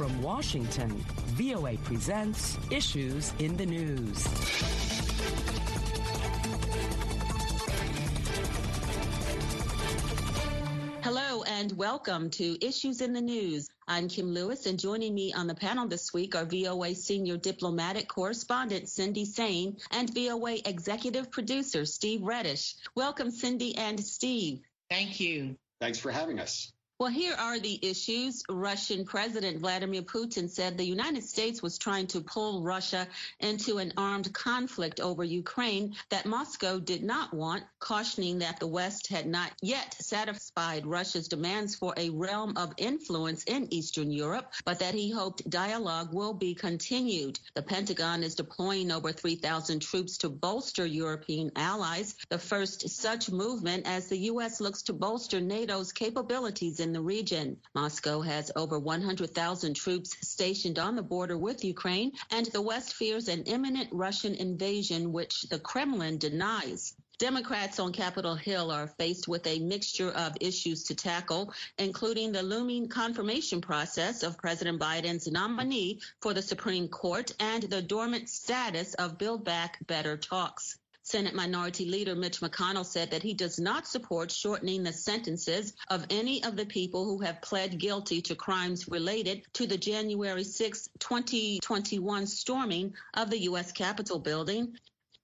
From Washington, VOA presents Issues in the News. Hello and welcome to Issues in the News. I'm Kim Lewis, and joining me on the panel this week are VOA Senior Diplomatic Correspondent Cindy Saine and VOA Executive Producer Steve Redisch. Welcome, Cindy and Steve. Thank you. Thanks for having us. Well, here are the issues. Russian President Vladimir Putin said the United States was trying to pull Russia into an armed conflict over Ukraine that Moscow did not want, cautioning that the West had not yet satisfied Russia's demands for a realm of influence in Eastern Europe, but that he hoped dialogue will be continued. The Pentagon is deploying over 3,000 troops to bolster European allies, the first such movement as the U.S. looks to bolster NATO's capabilities in the region. Moscow has over 100,000 troops stationed on the border with Ukraine, and the West fears an imminent Russian invasion, which the Kremlin denies. Democrats on Capitol Hill are faced with a mixture of issues to tackle, including the looming confirmation process of President Biden's nominee for the Supreme Court and the dormant status of Build Back Better talks. Senate Minority Leader Mitch McConnell said that he does not support shortening the sentences of any of the people who have pled guilty to crimes related to the January 6, 2021 storming of the U.S. Capitol building.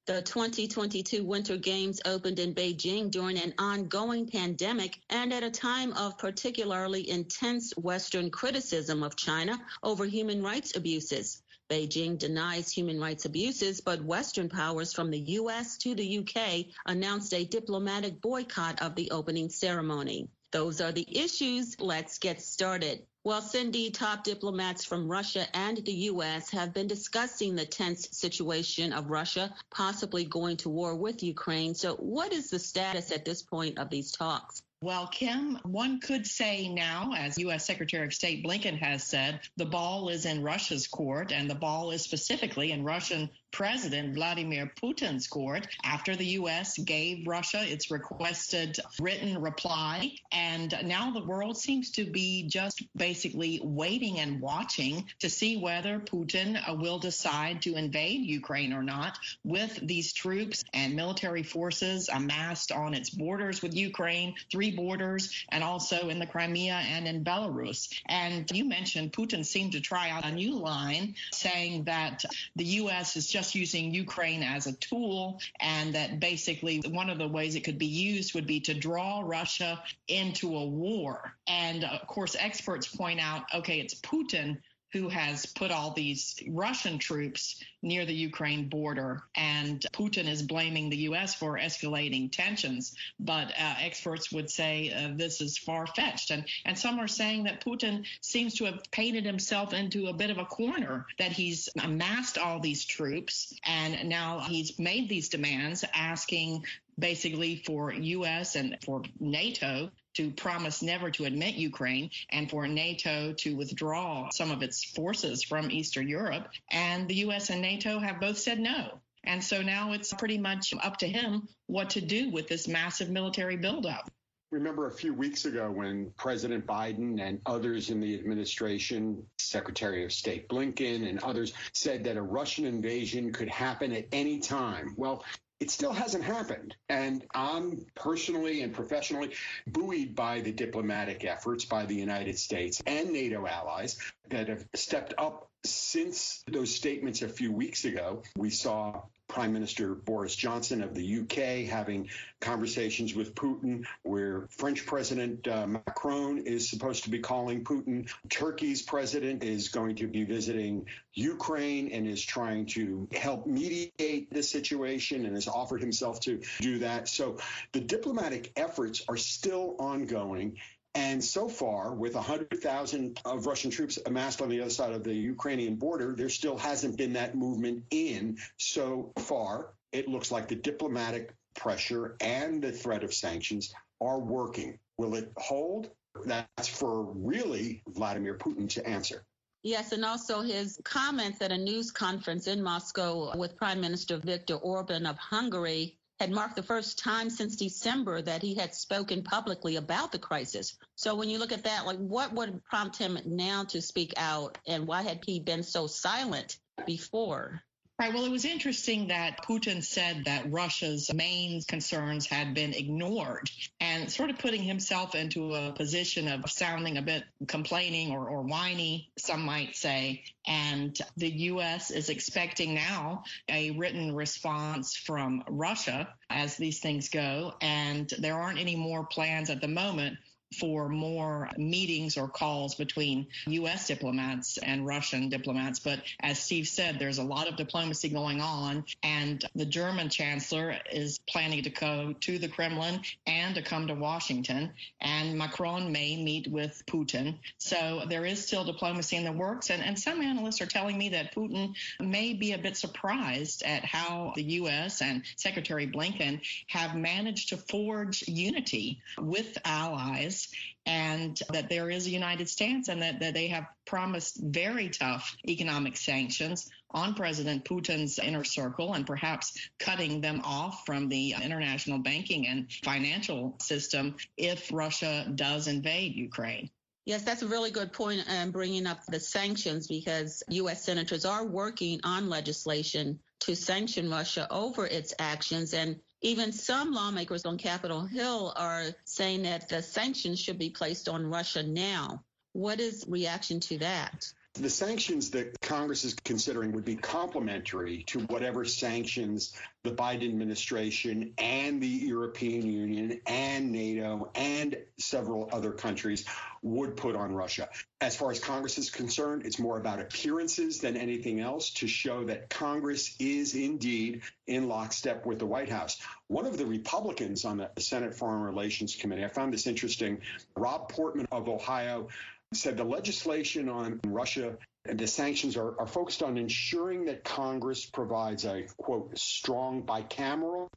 The 2022 Winter Games opened in Beijing during an ongoing pandemic and at a time of particularly intense Western criticism of China over human rights abuses. Beijing denies human rights abuses, but Western powers from the U.S. to the U.K. announced a diplomatic boycott of the opening ceremony. Those are the issues. Let's get started. Well, Cindy, top diplomats from Russia and the U.S. have been discussing the tense situation of Russia possibly going to war with Ukraine. So what is the status at this point of these talks? Well, Kim, one could say now, as U.S. Secretary of State Blinken has said, the ball is in Russia's court, and the ball is specifically in Russian President Vladimir Putin's court after the U.S. gave Russia its requested written reply. And now the world seems to be just basically waiting and watching to see whether Putin will decide to invade Ukraine or not with these troops and military forces amassed on its borders with Ukraine, three borders, and also in the Crimea and in Belarus. And you mentioned Putin seemed to try out a new line saying that the U.S. is just using Ukraine as a tool, and that basically one of the ways it could be used would be to draw Russia into a war. And of course, experts point out, okay, it's Putin who has put all these Russian troops near the Ukraine border, and Putin is blaming the U.S. for escalating tensions. But experts would say this is far-fetched. And some are saying that Putin seems to have painted himself into a bit of a corner, that he's amassed all these troops, and now he's made these demands asking basically for U.S. and for NATO to promise never to admit Ukraine and for NATO to withdraw some of its forces from Eastern Europe. And the U.S. and NATO have both said no. And so now it's pretty much up to him what to do with this massive military buildup. Remember a few weeks ago when President Biden and others in the administration, Secretary of State Blinken and others, said that a Russian invasion could happen at any time. Well, it still hasn't happened, and I'm personally and professionally buoyed by the diplomatic efforts by the United States and NATO allies that have stepped up since those statements a few weeks ago. We saw Prime Minister Boris Johnson of the UK having conversations with Putin, where French President Macron is supposed to be calling Putin. Turkey's president is going to be visiting Ukraine and is trying to help mediate the situation and has offered himself to do that. So the diplomatic efforts are still ongoing. And so far, with 100,000 of Russian troops amassed on the other side of the Ukrainian border, there still hasn't been that movement in. So far, it looks like the diplomatic pressure and the threat of sanctions are working. Will it hold? That's for really Vladimir Putin to answer. Yes, and also his comments at a news conference in Moscow with Prime Minister Viktor Orban of Hungary had marked the first time since December that he had spoken publicly about the crisis. So when you look at that, like, what would prompt him now to speak out, and why had he been so silent before? Right. Well, it was interesting that Putin said that Russia's main concerns had been ignored, and sort of putting himself into a position of sounding a bit complaining or whiny, some might say. And the U.S. is expecting now a written response from Russia as these things go. And there aren't any more plans at the moment for more meetings or calls between U.S. diplomats and Russian diplomats. But as Steve said, there's a lot of diplomacy going on, and the German chancellor is planning to go to the Kremlin and to come to Washington, and Macron may meet with Putin. So there is still diplomacy in the works, and some analysts are telling me that Putin may be a bit surprised at how the U.S. and Secretary Blinken have managed to forge unity with allies, and that there is a united stance, and that they have promised very tough economic sanctions on President Putin's inner circle, and perhaps cutting them off from the international banking and financial system if Russia does invade Ukraine. Yes, that's a really good point, bringing up the sanctions, because U.S. senators are working on legislation to sanction Russia over its actions, and even some lawmakers on Capitol Hill are saying that the sanctions should be placed on Russia now. What is reaction to that? The sanctions that Congress is considering would be complementary to whatever sanctions the Biden administration and the European Union and NATO and several other countries would put on Russia. As far as Congress is concerned, it's more about appearances than anything else to show that Congress is indeed in lockstep with the White House. One of the Republicans on the Senate Foreign Relations Committee, I found this interesting, Rob Portman of Ohio, said the legislation on Russia and the sanctions are focused on ensuring that Congress provides a, quote, strong bicameral,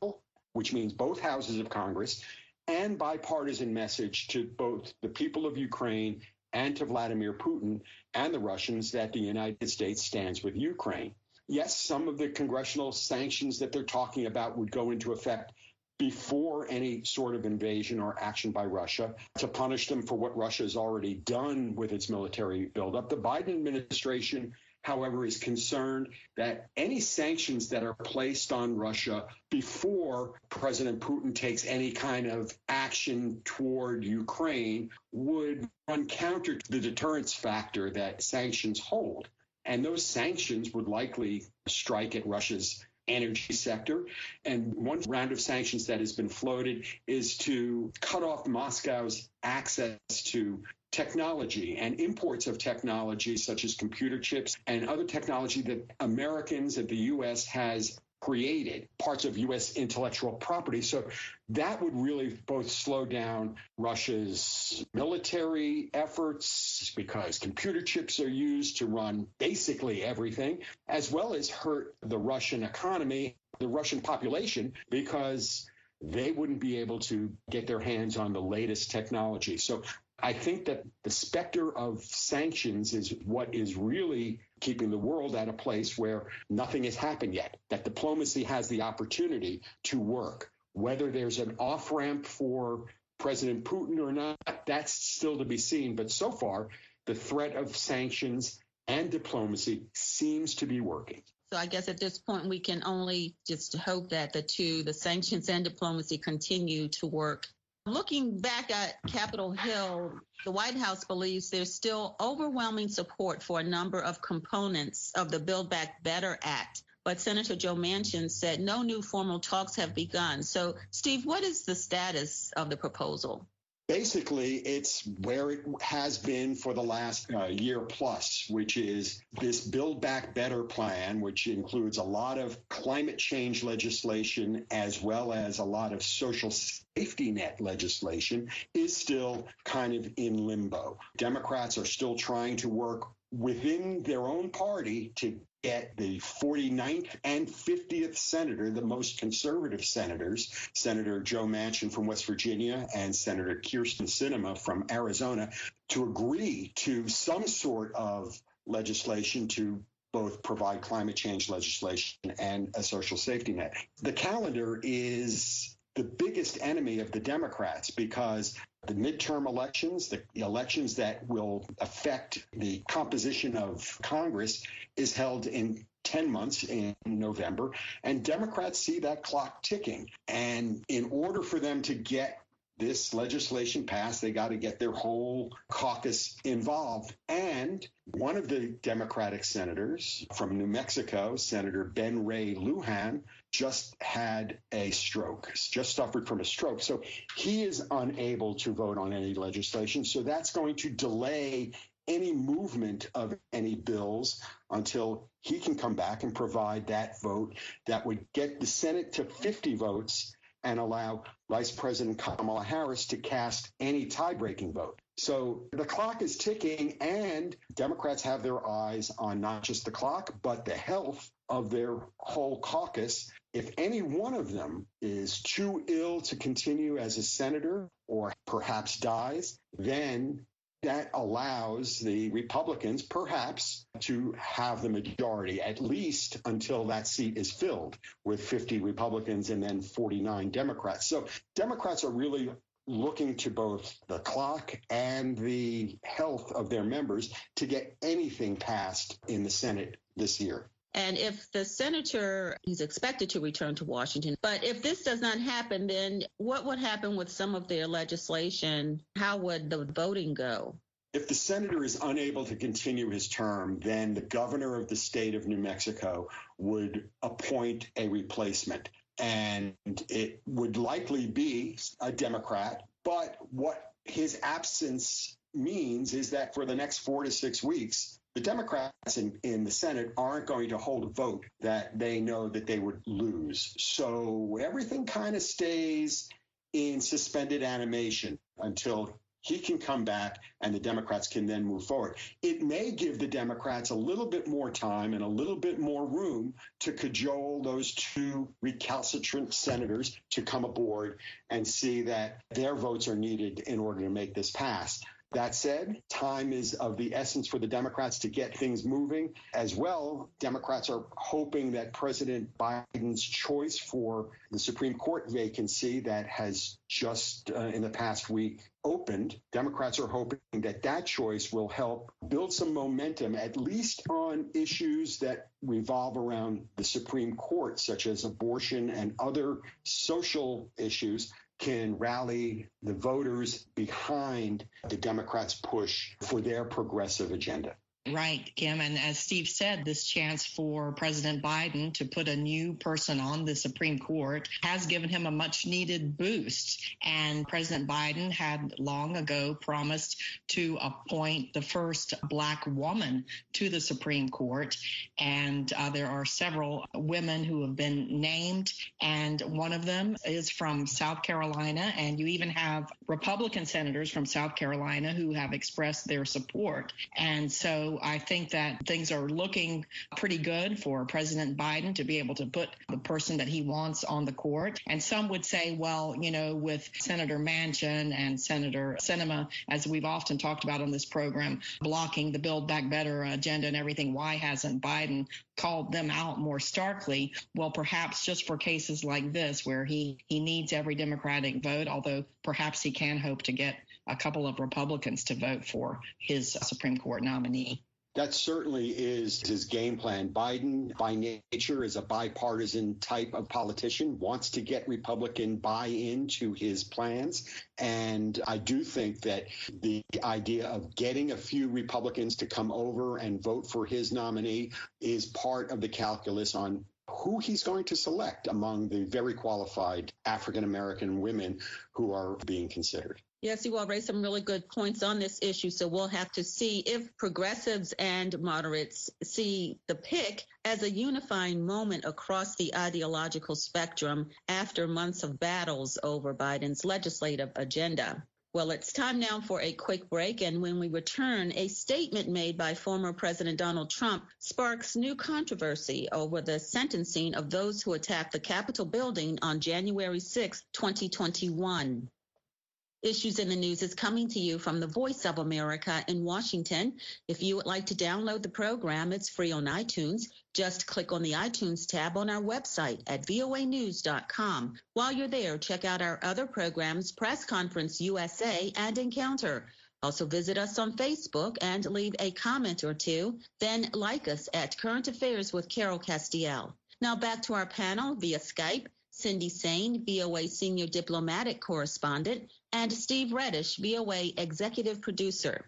which means both houses of Congress, and bipartisan message to both the people of Ukraine and to Vladimir Putin and the Russians that the United States stands with Ukraine. Yes, some of the congressional sanctions that they're talking about would go into effect before any sort of invasion or action by Russia to punish them for what Russia has already done with its military buildup. The Biden administration, however, is concerned that any sanctions that are placed on Russia before President Putin takes any kind of action toward Ukraine would run counter to the deterrence factor that sanctions hold. And those sanctions would likely strike at Russia's energy sector. And one round of sanctions that has been floated is to cut off Moscow's access to technology and imports of technology such as computer chips and other technology that Americans at the U.S. has created, parts of U.S. intellectual property. So that would really both slow down Russia's military efforts, because computer chips are used to run basically everything, as well as hurt the Russian economy, the Russian population, because they wouldn't be able to get their hands on the latest technology. So I think that the specter of sanctions is what is really keeping the world at a place where nothing has happened yet, that diplomacy has the opportunity to work. Whether there's an off-ramp for President Putin or not, that's still to be seen. But so far, the threat of sanctions and diplomacy seems to be working. So I guess at this point, we can only just hope that the sanctions and diplomacy continue to work. Looking back at Capitol Hill, the White House believes there's still overwhelming support for a number of components of the Build Back Better Act, but Senator Joe Manchin said no new formal talks have begun. So, Steve, what is the status of the proposal? Basically, it's where it has been for the last year plus, which is this Build Back Better plan, which includes a lot of climate change legislation as well as a lot of social safety net legislation, is still kind of in limbo. Democrats are still trying to work within their own party to get the 49th and 50th senator, the most conservative senators, Senator Joe Manchin from West Virginia and Senator Kirsten Sinema from Arizona, to agree to some sort of legislation to both provide climate change legislation and a social safety net. The calendar is the biggest enemy of the Democrats because the midterm elections, the elections that will affect the composition of Congress, is held in 10 months in November, and Democrats see that clock ticking. And in order for them to get this legislation passed, they got to get their whole caucus involved. And one of the Democratic senators from New Mexico, Senator Ben Ray Lujan, just had a stroke, just suffered from a stroke. So he is unable to vote on any legislation. So that's going to delay any movement of any bills until he can come back and provide that vote that would get the Senate to 50 votes and allow Vice President Kamala Harris to cast any tie-breaking vote. So the clock is ticking, and Democrats have their eyes on not just the clock, but the health of their whole caucus. If any one of them is too ill to continue as a senator or perhaps dies, then that allows the Republicans perhaps to have the majority, at least until that seat is filled with 50 Republicans and then 49 Democrats. So Democrats are really looking to both the clock and the health of their members to get anything passed in the Senate this year. And if the senator, he's expected to return to Washington, but if this does not happen, then what would happen with some of their legislation? How would the voting go? If the senator is unable to continue his term, then the governor of the state of New Mexico would appoint a replacement, and it would likely be a Democrat. But what his absence means is that for the next 4 to 6 weeks, the Democrats in the Senate aren't going to hold a vote that they know that they would lose. So everything kind of stays in suspended animation until he can come back and the Democrats can then move forward. It may give the Democrats a little bit more time and a little bit more room to cajole those two recalcitrant senators to come aboard and see that their votes are needed in order to make this pass. That said, time is of the essence for the Democrats to get things moving. As well, Democrats are hoping that President Biden's choice for the Supreme Court vacancy that has just in the past week opened, Democrats are hoping that that choice will help build some momentum, at least on issues that revolve around the Supreme Court, such as abortion and other social issues, can rally the voters behind the Democrats' push for their progressive agenda. Right, Kim. And as Steve said, this chance for President Biden to put a new person on the Supreme Court has given him a much needed boost. And President Biden had long ago promised to appoint the first Black woman to the Supreme Court. And there are several women who have been named. And one of them is from South Carolina. And you even have Republican senators from South Carolina who have expressed their support. And so I think that things are looking pretty good for President Biden to be able to put the person that he wants on the court. And some would say, well, you know, with Senator Manchin and Senator Sinema, as we've often talked about on this program, blocking the Build Back Better agenda and everything, why hasn't Biden called them out more starkly? Well, perhaps just for cases like this, where he needs every Democratic vote, although perhaps he can hope to get a couple of Republicans to vote for his Supreme Court nominee. That certainly is his game plan. Biden, by nature, is a bipartisan type of politician, wants to get Republican buy-in to his plans. And I do think that the idea of getting a few Republicans to come over and vote for his nominee is part of the calculus on who he's going to select among the very qualified African-American women who are being considered. Yes, you all raised some really good points on this issue, so we'll have to see if progressives and moderates see the pick as a unifying moment across the ideological spectrum after months of battles over Biden's legislative agenda. Well, it's time now for a quick break, and when we return, a statement made by former President Donald Trump sparks new controversy over the sentencing of those who attacked the Capitol building on January 6, 2021. Issues in the News is coming to you from the Voice of America in Washington. If you would like to download the program, it's free on iTunes. Just click on the iTunes tab on our website at voanews.com. While you're there, check out our other programs, Press Conference USA and Encounter. Also visit us on Facebook and leave a comment or two. Then like us at Current Affairs with Carol Castiel. Now back to our panel via Skype. Cindy Saine, VOA Senior Diplomatic Correspondent, and Steve Redisch, VOA Executive Producer.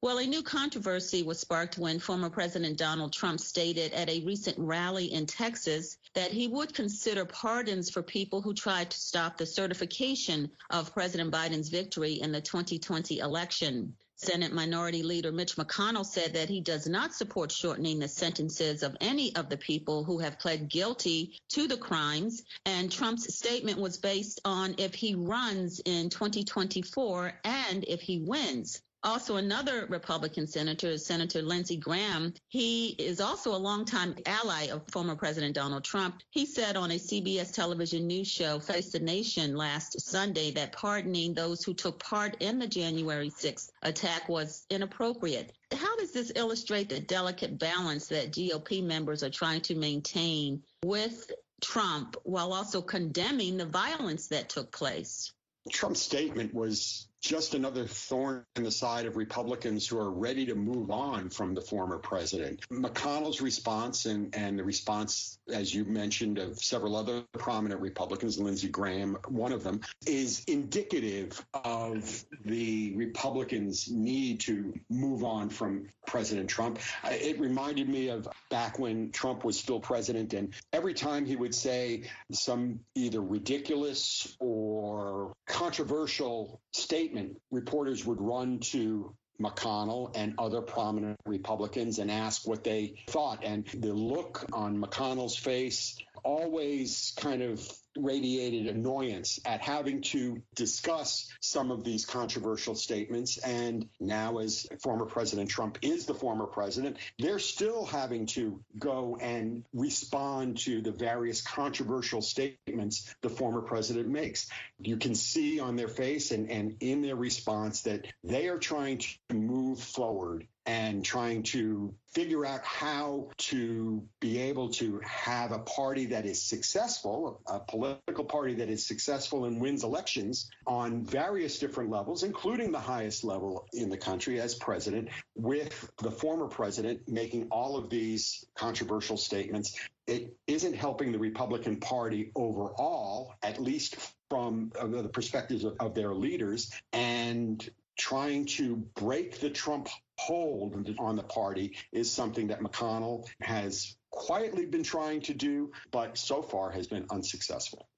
Well, a new controversy was sparked when former President Donald Trump stated at a recent rally in Texas that he would consider pardons for people who tried to stop the certification of President Biden's victory in the 2020 election. Senate Minority Leader Mitch McConnell said that he does not support shortening the sentences of any of the people who have pled guilty to the crimes, and Trump's statement was based on if he runs in 2024 and if he wins. Also, another Republican senator, Senator Lindsey Graham, he is also a longtime ally of former President Donald Trump. He said on a CBS television news show, Face the Nation, last Sunday that pardoning those who took part in the January 6th attack was inappropriate. How does this illustrate the delicate balance that GOP members are trying to maintain with Trump while also condemning the violence that took place? Trump's statement was just another thorn in the side of Republicans who are ready to move on from the former president. McConnell's response and the response, as you mentioned, of several other prominent Republicans, Lindsey Graham, one of them, is indicative of the Republicans' need to move on from President Trump. It reminded me of back when Trump was still president, and every time he would say some either ridiculous or controversial statement, reporters would run to McConnell and other prominent Republicans and ask what they thought. And the look on McConnell's face always kind of radiated annoyance at having to discuss some of these controversial statements. And now, as former President Trump is the former president, they're still having to go and respond to the various controversial statements the former president makes. You can see on their face and in their response that they are trying to move forward and trying to figure out how to be able to have a party that is successful, a political party that is successful and wins elections on various different levels, including the highest level in the country as president, with the former president making all of these controversial statements. It isn't helping the Republican Party overall, at least from the perspectives of their leaders, and trying to break the Trump hold on the party is something that McConnell has quietly been trying to do, but so far has been unsuccessful.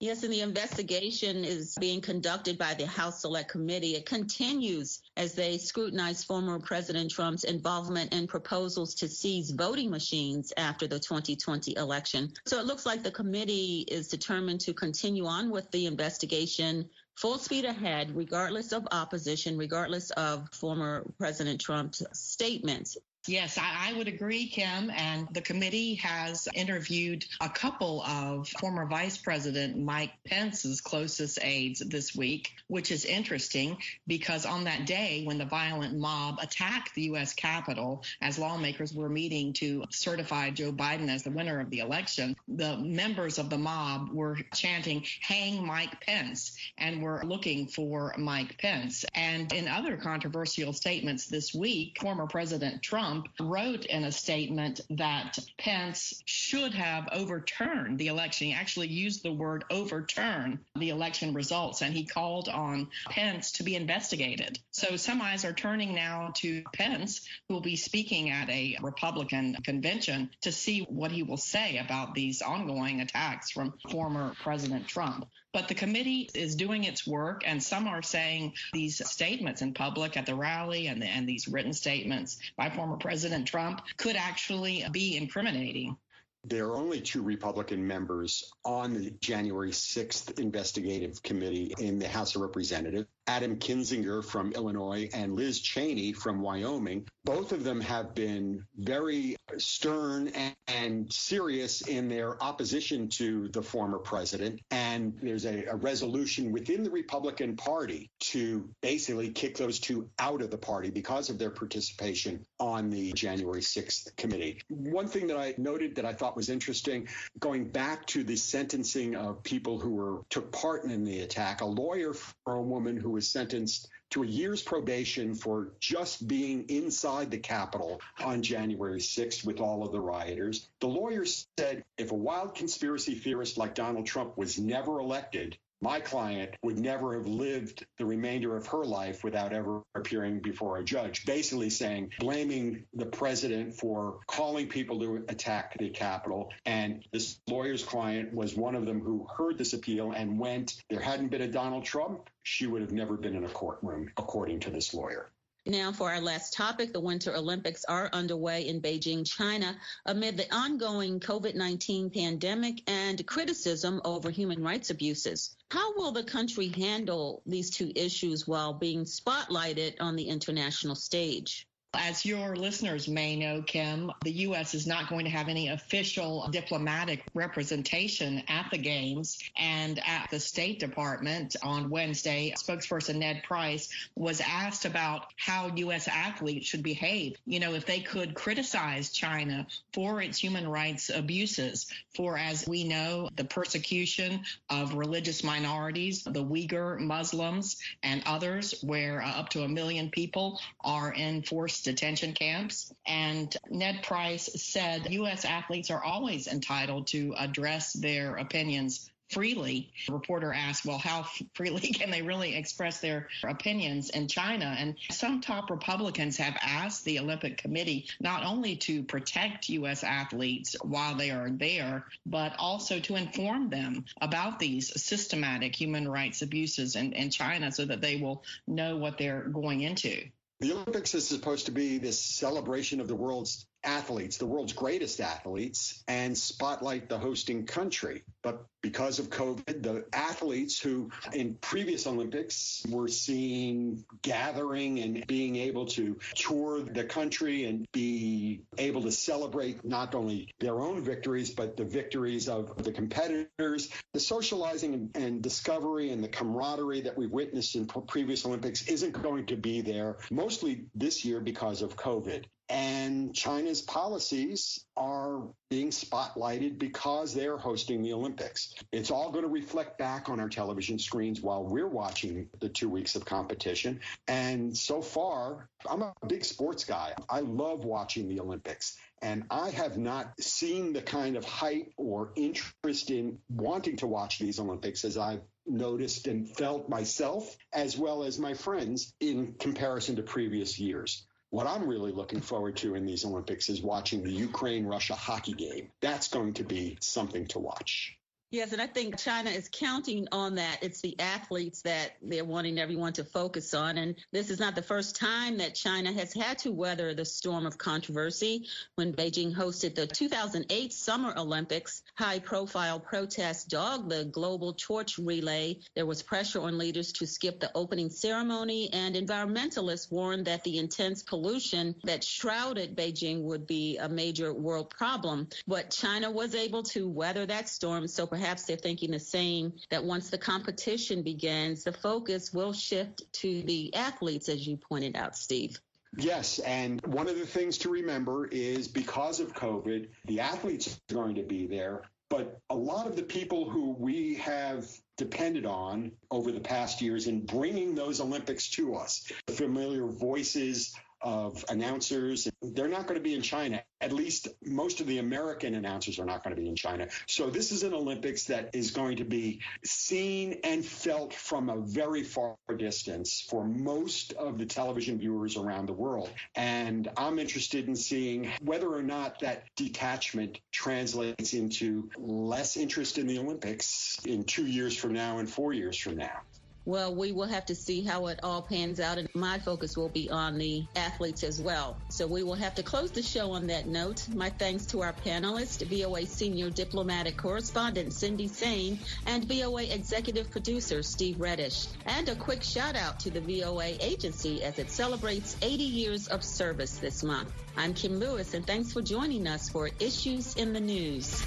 Yes, and the investigation is being conducted by the House Select Committee. It continues as they scrutinize former President Trump's involvement in proposals to seize voting machines after the 2020 election. So it looks like the committee is determined to continue on with the investigation full speed ahead, regardless of opposition, regardless of former President Trump's statements. Yes, I would agree, Kim, and the committee has interviewed a couple of former Vice President Mike Pence's closest aides this week, which is interesting because on that day when the violent mob attacked the U.S. Capitol, as lawmakers were meeting to certify Joe Biden as the winner of the election, the members of the mob were chanting, "Hang Mike Pence," and were looking for Mike Pence. And in other controversial statements this week, former President Trump wrote in a statement that Pence should have overturned the election. He actually used the word overturn the election results, and he called on Pence to be investigated. So some eyes are turning now to Pence, who will be speaking at a Republican convention, to see what he will say about these ongoing attacks from former President Trump. But the committee is doing its work, and some are saying these statements in public at the rally and these written statements by former President Trump could actually be incriminating. There are only two Republican members on the January 6th investigative committee in the House of Representatives. Adam Kinzinger from Illinois and Liz Cheney from Wyoming. Both of them have been very stern and serious in their opposition to the former president. And there's a resolution within the Republican Party to basically kick those two out of the party because of their participation on the January 6th committee. One thing that I noted that I thought was interesting, going back to the sentencing of people who took part in the attack, a lawyer for a woman who was sentenced to a year's probation for just being inside the Capitol on January 6th with all of the rioters. The lawyer said, if a wild conspiracy theorist like Donald Trump was never elected, my client would never have lived the remainder of her life without ever appearing before a judge, basically saying, blaming the president for calling people to attack the Capitol. And this lawyer's client was one of them who heard this appeal and went, there hadn't been a Donald Trump, she would have never been in a courtroom, according to this lawyer. Now for our last topic, the Winter Olympics are underway in Beijing, China, amid the ongoing COVID-19 pandemic and criticism over human rights abuses. How will the country handle these two issues while being spotlighted on the international stage? As your listeners may know, Kim, the U.S. is not going to have any official diplomatic representation at the Games and at the State Department on Wednesday. Spokesperson Ned Price was asked about how U.S. athletes should behave. You know, if they could criticize China for its human rights abuses, for, as we know, the persecution of religious minorities, the Uyghur Muslims and others, where up to 1 million people are in forced detention camps. And Ned Price said U.S. athletes are always entitled to address their opinions freely. The reporter asked, well, how freely can they really express their opinions in China? And some top Republicans have asked the Olympic Committee not only to protect U.S. athletes while they are there, but also to inform them about these systematic human rights abuses in China so that they will know what they're going into. The Olympics is supposed to be this celebration of the world's athletes, the world's greatest athletes, and spotlight the hosting country. But because of COVID, the athletes who in previous Olympics were seen gathering and being able to tour the country and be able to celebrate not only their own victories, but the victories of the competitors. The socializing and discovery and the camaraderie that we've witnessed in previous Olympics isn't going to be there, mostly this year because of COVID. And China's policies are being spotlighted because they're hosting the Olympics. It's all going to reflect back on our television screens while we're watching the 2 weeks of competition. And so far, I'm a big sports guy. I love watching the Olympics. And I have not seen the kind of hype or interest in wanting to watch these Olympics as I've noticed and felt myself, as well as my friends, in comparison to previous years. What I'm really looking forward to in these Olympics is watching the Ukraine-Russia hockey game. That's going to be something to watch. Yes, and I think China is counting on that. It's the athletes that they're wanting everyone to focus on. And this is not the first time that China has had to weather the storm of controversy. When Beijing hosted the 2008 Summer Olympics, high-profile protests dogged the global torch relay. There was pressure on leaders to skip the opening ceremony, and environmentalists warned that the intense pollution that shrouded Beijing would be a major world problem. But China was able to weather that storm, so perhaps they're thinking the same, that once the competition begins, the focus will shift to the athletes, as you pointed out, Steve. Yes, and one of the things to remember is because of COVID, the athletes are going to be there, but a lot of the people who we have depended on over the past years in bringing those Olympics to us, the familiar voices of announcers, they're not going to be in China. At least most of the American announcers are not going to be in China. So this is an Olympics that is going to be seen and felt from a very far distance for most of the television viewers around the world. And I'm interested in seeing whether or not that detachment translates into less interest in the Olympics in 2 years from now and 4 years from now. Well, we will have to see how it all pans out, and my focus will be on the athletes as well. So we will have to close the show on that note. My thanks to our panelists, VOA Senior Diplomatic Correspondent Cindy Saine and VOA Executive Producer Steve Redisch. And a quick shout-out to the VOA agency as it celebrates 80 years of service this month. I'm Kim Lewis, and thanks for joining us for Issues in the News.